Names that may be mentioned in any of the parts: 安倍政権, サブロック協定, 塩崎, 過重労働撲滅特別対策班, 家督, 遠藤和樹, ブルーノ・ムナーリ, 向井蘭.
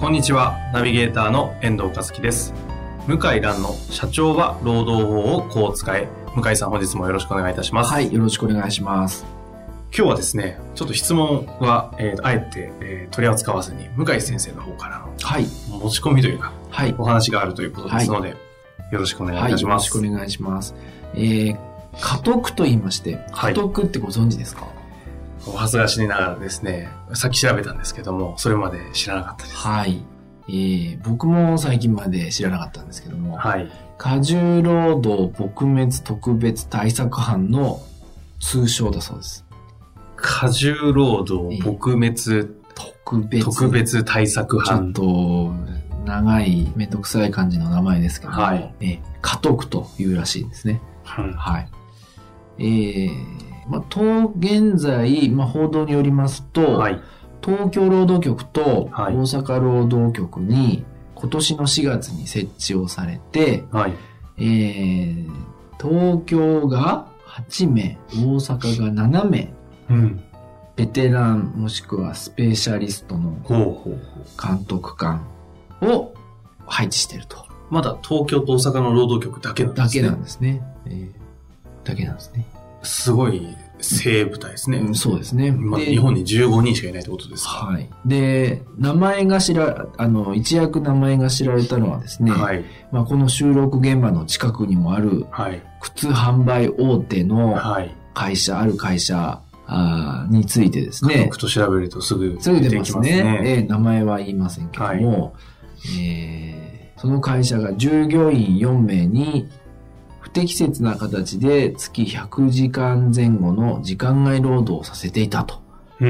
こんにちは、ナビゲーターの遠藤和樹です。向井蘭の社長は労働法をこう使え。向井さん、本日もよろしくお願いいたします。はい、よろしくお願いします。今日はですね、ちょっと質問は、あえて、取り扱わずに向井先生の方からの、はい、持ち込みというか、はい、お話があるということですので、はい、よろしくお願いいたします。はい、よろしくお願いします。家督と言いまして、家督ってご存知ですか？はい、お恥ずかしながらですね、さっき調べたんですけども、それまで知らなかったです。はい。僕も最近まで知らなかったんですけども、はい、過重労働撲滅特別対策班の通称だそうです。過重労働撲滅特別対策班。ちょっと長いめんどくさい感じの名前ですけども、はい、家督というらしいんですね。うん、はい。現在、報道によりますと、はい、東京労働局と大阪労働局に今年の4月に設置をされて、はい、東京が8名、大阪が7名、うん、ベテランもしくはスペシャリストの監督官を配置していると。まだ東京と大阪の労働局だけなんですね。だけなんですね。だけなんですね。すごい精鋭部隊ですね。うん、そうですね。まあ、日本に15人しかいないってことですか。はい。で、一躍名前が知られたのはですね、はい、この収録現場の近くにもある、靴販売大手の会社、ある会社についてですね。家督と調べるとすぐ出てきますね。名前は言いませんけども、その会社が従業員4名に、不適切な形で月100時間前後の時間外労働をさせていたとい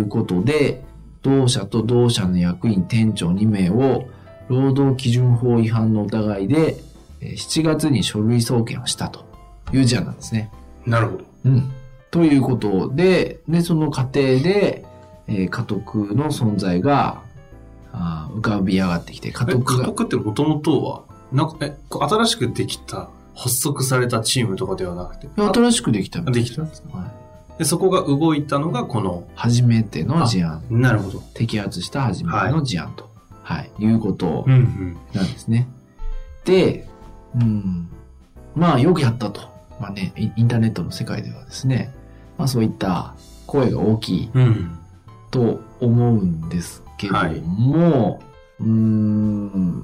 うことで、うん、同社と同社の役員店長2名を労働基準法違反の疑いで7月に書類送検をしたという事案なんですね。なるほど。うん。ということで、その過程で、家督の存在が浮かび上がってきて、家督ってもともとは新しくできた、発足されたチームとかではなくて、新しくできたみたいな。できたんですね。はい。で、そこが動いたのがこの初めての事案。なるほど。摘発した初めての事案と、はい、いうことなんですね。うんうん、で、よくやったと。インターネットの世界ではですね、そういった声が大きいと思うんですけども、なん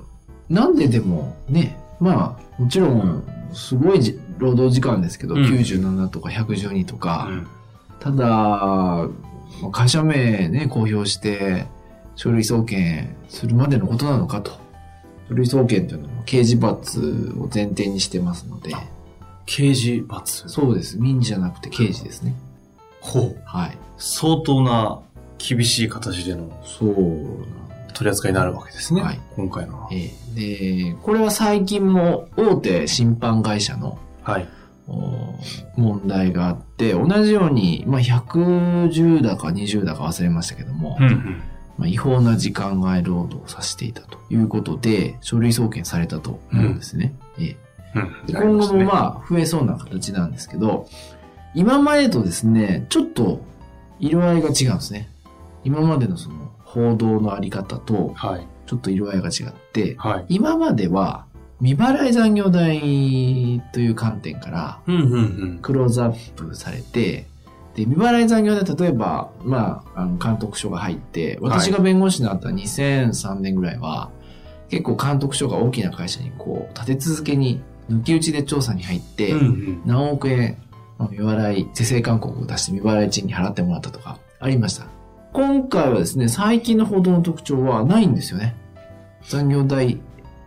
ででもね、もちろんすごい労働時間ですけど、97とか112とか、ただ会社名ね、公表して書類送検するまでのことなのかと。書類送検というのは刑事罰を前提にしてますので。刑事罰？そうです。民事じゃなくて刑事ですね。ほう。はい。相当な厳しい形での取り扱いになるわけですね。はい。今回のは、で、これは最近も大手審判会社の、はい、問題があって、同じように、110だか20だか忘れましたけども、違法な時間外労働をさせていたということで書類送検されたと思うんですね。今後も増えそうな形なんですけど、今までとですね、ちょっと色合いが違うんですね。今までのその報道のあり方とちょっと色合いが違って、はい、今までは未払い残業代という観点からクローズアップされて、で、未払い残業代、例えば、監督署が入って、私が弁護士になった2003年ぐらいは結構監督署が大きな会社に立て続けに抜き打ちで調査に入って、何億円未払い是正勧告を出して未払い賃金払ってもらったとかありました。今回はですね、最近の報道の特徴はないんですよね。残業代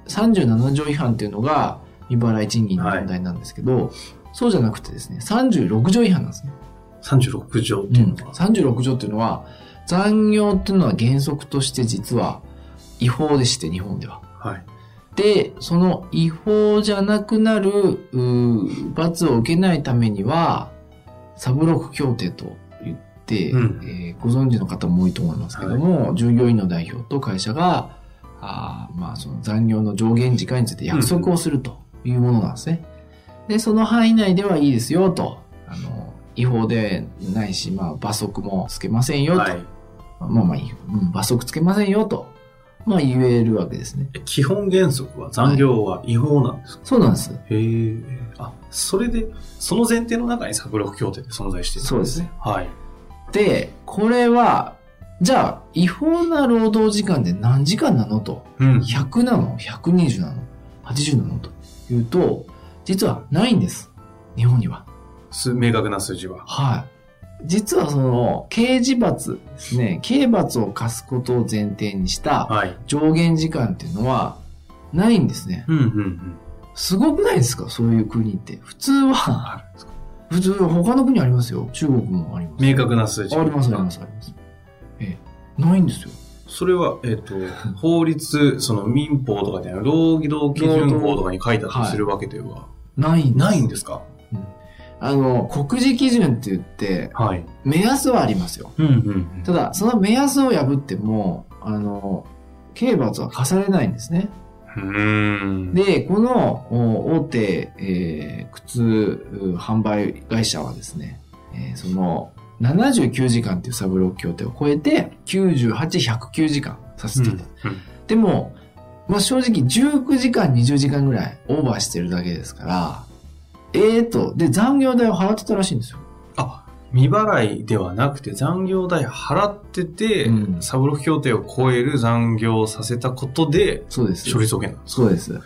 37条違反っていうのが未払い賃金の問題なんですけど、そうじゃなくてですね、36条違反なんですね。36条っていうのは、残業っていうのは原則として実は違法でして、日本では。はい。で、その違法じゃなくなる、罰を受けないためには、サブロック協定と言って、ご存知の方も多いと思いますけども、はい、従業員の代表と会社が、まあ、その残業の上限時間について約束をするというものなんですね。で、その範囲内ではいいですよと。違法でないし、まあ、罰則もつけませんよと。はい、まあまあ、罰則つけませんよと。まあ言えるわけですね。基本原則は残業は違法なんですか？はい、そうなんです。へえ。あ、それで、その前提の中にサブロック協定って存在してるんですね。そうですね。はい。で、これは、じゃあ、違法な労働時間で何時間なのと。うん、100なの ?120 なの ?80 なのというと、実はないんです。日本には。明確な数字は。はい。実はその刑事罰ですね、刑罰を課すことを前提にした上限時間っていうのはないんですね。うんうんうん、すごくないですか？そういう国って普通はあるんですか？普通他の国ありますよ。中国もあります。明確な数字ありますありますあります。ないんですよ。それは法律その民法とかで労働基準法とかに書いたとするわけではないんですか？告示基準って言って、はい、目安はありますよ。うんうんうん、ただ、その目安を破っても、刑罰は課されないんですね。で、この大手、靴販売会社はですね、その79時間っていうサブロック協定を超えて、98、109時間させていた。うんうん、でも、まあ、正直19時間、20時間ぐらいオーバーしてるだけですから、で、残業代を払ってたらしいんですよ。あ、未払いではなくて残業代払ってて、うん、サブロック協定を超える残業をさせたことで、そうです。処理送検なんです。そうです。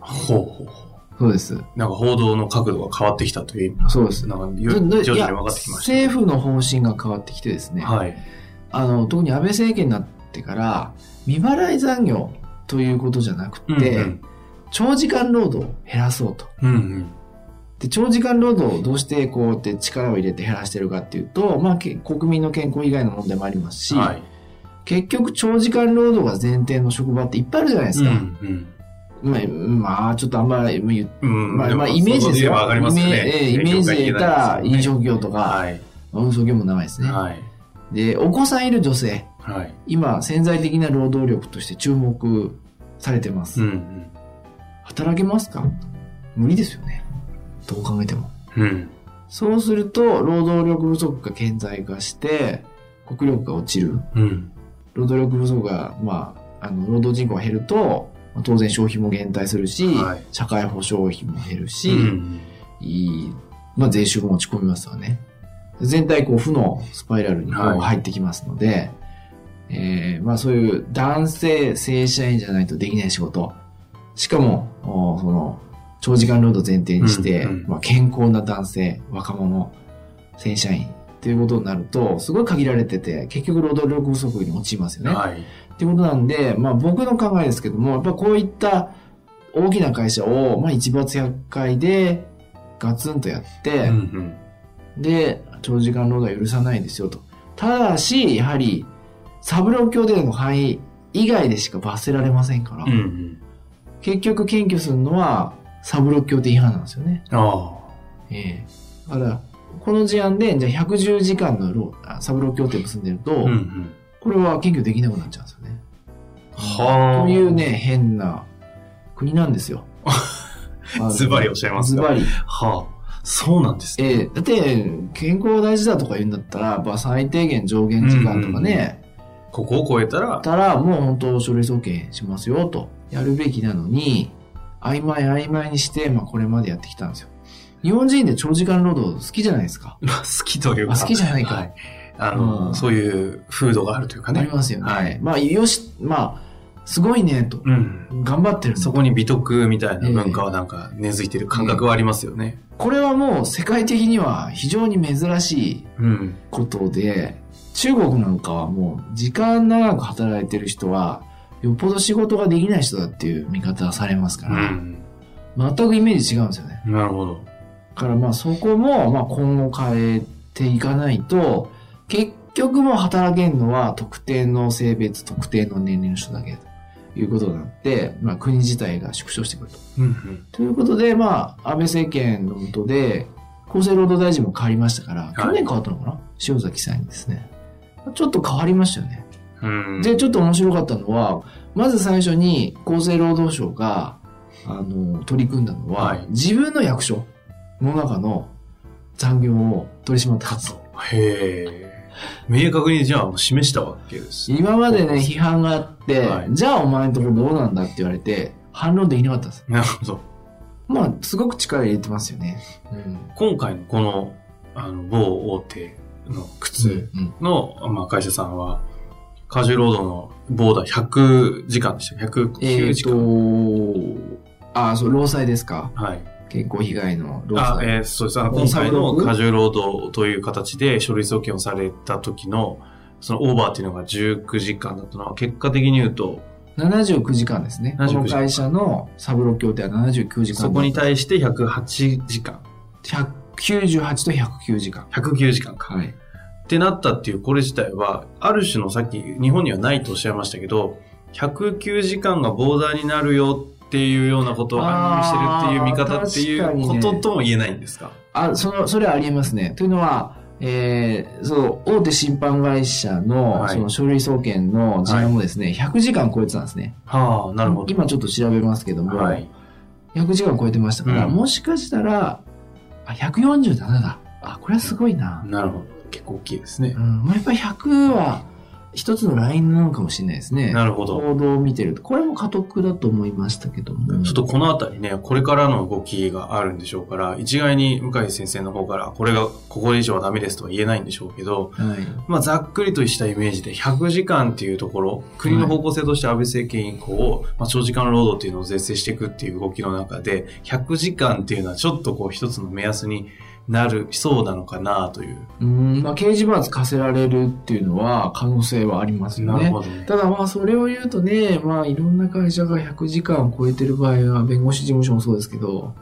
ほうほうほう。そうです。なんか報道の角度が変わってきたという意味。そうです。なんか徐々に分かってきました。政府の方針が変わってきてですね。はい。特に安倍政権になってから、未払い残業ということじゃなくて、うんうん、長時間労働を減らそうと。うんうん。で長時間労働をどうしてこうやって力を入れて減らしてるかっていうと、まあ、国民の健康以外の問題もありますし、はい、結局長時間労働が前提の職場っていっぱいあるじゃないですか。うんうん、まあちょっとあんまり、まあイメージですよ。わかりますね。イメージで言ったら飲食業とか運送業も長いですね。はい、でお子さんいる女性、はい、今潜在的な労働力として注目されてます。うんうん、働けますか？無理ですよね。どう考えても、うん、そうすると労働力不足が顕在化して国力が落ちる、うん、労働力不足が、まあ、労働人口が減ると当然消費も減退するし、はい、社会保障費も減るし、うんまあ、税収も落ち込みますよね。全体こう負のスパイラルにこう入ってきますので、はいまあ、そういう男性正社員じゃないとできない仕事しかもその長時間労働前提にして、うんうんまあ、健康な男性、若者、正社員ということになると、すごい限られてて、結局労働力不足に陥りますよね。はい。っていうことなんで、まあ僕の考えですけども、やっぱこういった大きな会社を、まあ一罰100回でガツンとやって、うんうん、で、長時間労働は許さないですよと。ただし、やはり、サブロック協定の範囲以外でしか罰せられませんから、うんうん、結局検挙するのは、サブロック協定違反なんですよね。あだから、この事案で、じゃあ110時間のサブロック協定を結んでると、うんうん、これは検挙できなくなっちゃうんですよね。はあ。というね、変な国なんですよ。ズバリおっしゃいますか？ズバリ。はあ。そうなんですね。だって、健康大事だとか言うんだったら、まあ、最低限上限時間とかね、うんうん、ここを超えたら、もう本当書類送検しますよと、やるべきなのに、曖昧にして、まあ、これまでやってきたんですよ。日本人で長時間労働好きじゃないですか。まあ、好きというか。好きじゃないか。はい、そういう風土があるというかね。ありますよね。はい、まあ、まあ、すごいね、と。うん、頑張ってる。そこに美徳みたいな文化はなんか根付いてる感覚はありますよね。これはもう世界的には非常に珍しいことで、中国なんかはもう時間長く働いてる人は、よっぽど仕事ができない人だっていう見方はされますから、うん、全くイメージ違うんですよね。なるほど。だからまあそこもまあ今後変えていかないと、結局も働けるのは特定の性別、特定の年齢の人だけということになって、まあ、国自体が縮小してくると。うんうん、ということで、まあ、安倍政権の下で、厚生労働大臣も変わりましたから、去年変わったのかな、塩崎さんですね。ちょっと変わりましたよね。うん、で、ちょっと面白かったのは、まず最初に厚生労働省が、取り組んだのは、はい、自分の役所の中の残業を取り締まった活動。へー。明確にじゃあ示したわけです。今までね、批判があって、はい、じゃあお前のところどうなんだって言われて、反論できなかったんです。なるほど。まあ、すごく力入れてますよね。うん、今回のこの、某大手の靴の、うんうん、まあ、会社さんは、過重労働のボーダー100時間でした。109時間。そう、労災ですか。はい。健康被害の労災。そうです。今回の過重労働という形で書類送検をされた時の、そのオーバーっていうのが19時間だったのは、結果的に言うと、79時間ですね。この会社のサブロ協定は79時間。そこに対して108時間。198と109時間。109時間か。はい。ってなったっていう、これ自体は、ある種のさっき日本にはないとおっしゃいましたけど、109時間がボーダーになるよっていうようなことを反映してるっていう見方っていうこととも言えないんですか？それはありえますね。というのは、大手審判会社のその書類送検の事案もですね、100時間超えてたんですね。はあ、なるほど。今ちょっと調べますけども、はい、100時間超えてましたから、もしかしたら、147だ。あ、これはすごいな。なるほど。結構大きいですね。うん、まあ、やっぱり100は一つのラインなのかもしれないですね。なるほど。行動を見てると。これも過渡だと思いましたけども。ちょっとこのあたりね、これからの動きがあるんでしょうから、一概に向井先生の方から、ここ以上はダメですとは言えないんでしょうけど、はい、まあ、ざっくりとしたイメージで100時間っていうところ、国の方向性として安倍政権以降、はい、まあ、長時間労働っていうのを是正していくっていう動きの中で、100時間っていうのはちょっとこう一つの目安に、なるそうなのかなという。まあ、刑事罰課せられるっていうのは可能性はありますよね。なるほどね。ただまあそれを言うとね、まあいろんな会社が100時間を超えてる場合は弁護士事務所もそうですけど、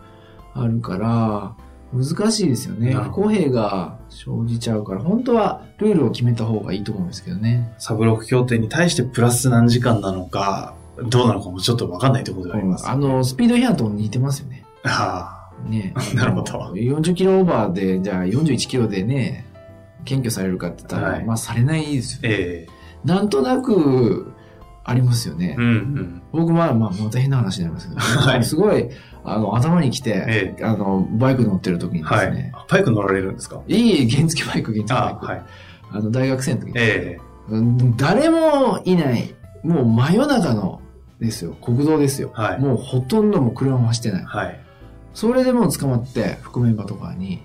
あるから難しいですよね。不公平が生じちゃうから、本当はルールを決めた方がいいと思うんですけどね。サブロック協定に対してプラス何時間なのか、どうなのかもちょっと分かんないところであります、ね。スピード違反と似てますよね。はあ。ね、なるほど。40キロオーバーで、じゃあ41キロでね、検挙されるかって言ったら、はい、まあされないですよね。なんとなく、ありますよね。うんうん、僕も、また変な話になりますけど、はい、すごい、頭に来て、バイク乗ってる時にですね、はい。バイク乗られるんですか？いい、原付バイク。はい、大学生の時に、誰もいない、もう真夜中の、ですよ、国道ですよ。はい、もうほとんども車も走ってない。はい、それでもう捕まって、覆面場とかに。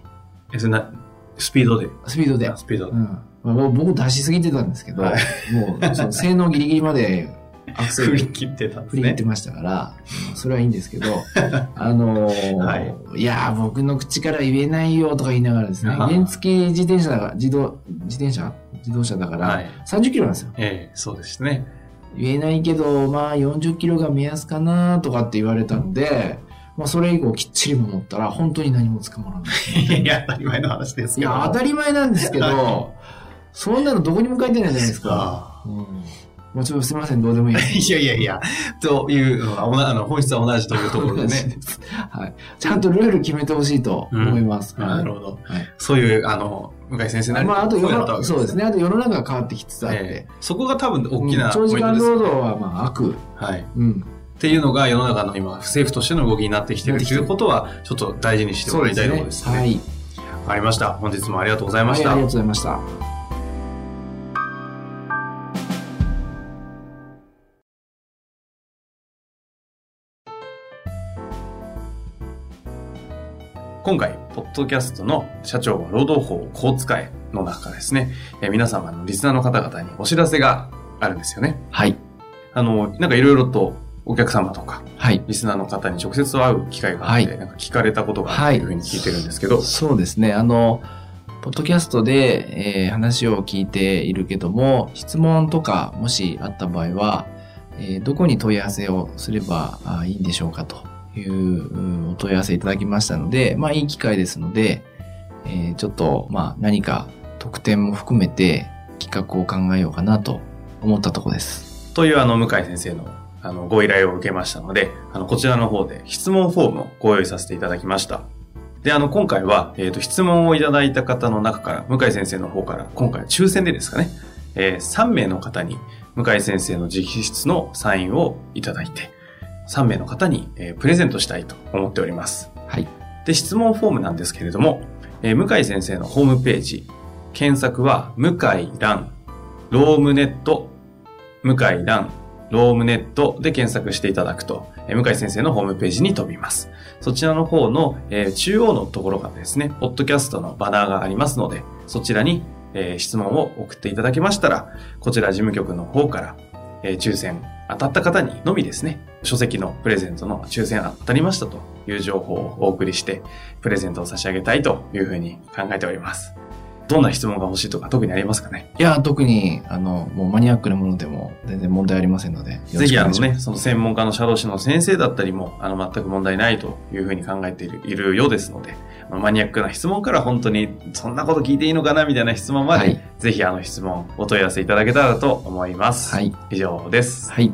スピードで。うん。僕出しすぎてたんですけど、はい、もう、性能ギリギリまでアクセル。振り切ってたんですね。振り切ってましたから、それはいいんですけど、はい、いやー、僕の口から言えないよとか言いながらですね、原付自転車だから、自動車だから、はい、30キロなんですよ。そうですね。言えないけど、まあ40キロが目安かなとかって言われたので、まあ、それ以降きっちり守ったら本当に何も捕まらない。いや、当たり前の話ですけど。いや、当たり前なんですけど、そんなのどこにも書いてないじゃないですか。もちろんすみません、どうでもいい。いや、というのは、本質は同じというところでね。はい。ちゃんとルール決めてほしいと思います。うん、なるほど。はい、そういう、向井先生なりの声だったわけですね。そうですね。あと世の中が変わってきつつあって。そこが多分大きなポイントです、ね。長時間労働はまあ悪。はい。うん。っていうのが世の中の今政府としての動きになってきているということはちょっと大事にしてもらいたいところですね。はい。わかりました。本日もありがとうございました。ありがとうございました。今回ポッドキャストの社長は労働法をこう使えの中ですね、皆様のリスナーの方々にお知らせがあるんですよね。はい。なんかいろいろとお客様とか、はい、リスナーの方に直接会う機会があって、はい、なんか聞かれたことがあるというふうに聞いてるんですけど、はい、そうですね。ポッドキャストで、話を聞いているけども、質問とかもしあった場合は、どこに問い合わせをすればいいんでしょうかというお問い合わせいただきましたので、まあいい機会ですので、ちょっとまあ何か特典も含めて、企画を考えようかなと思ったところです。という向井先生のご依頼を受けましたので、こちらの方で質問フォームをご用意させていただきました。で、今回は、質問をいただいた方の中から、向井先生の方から、今回抽選でですかね、3名の方に、向井先生の直筆のサインをいただいて、3名の方に、プレゼントしたいと思っております。はい。で、質問フォームなんですけれども、向井先生のホームページ、検索は、向井蘭、ロームネット、向井蘭、ロームネットで検索していただくと、向井先生のホームページに飛びます。そちらの方の中央のところがですね、ポッドキャストのバナーがありますので、そちらに質問を送っていただけましたら、こちら事務局の方から抽選当たった方にのみですね、書籍のプレゼントの抽選当たりましたという情報をお送りして、プレゼントを差し上げたいというふうに考えております。どんな質問が欲しいとか特にありますかね？いや、特に、もうマニアックなものでも全然問題ありませんので。ぜひその専門家の社労士の先生だったりも、全く問題ないというふうに考えているようですので、マニアックな質問から本当にそんなこと聞いていいのかなみたいな質問まで、はい、ぜひ質問お問い合わせいただけたらと思います。はい。以上です。はい。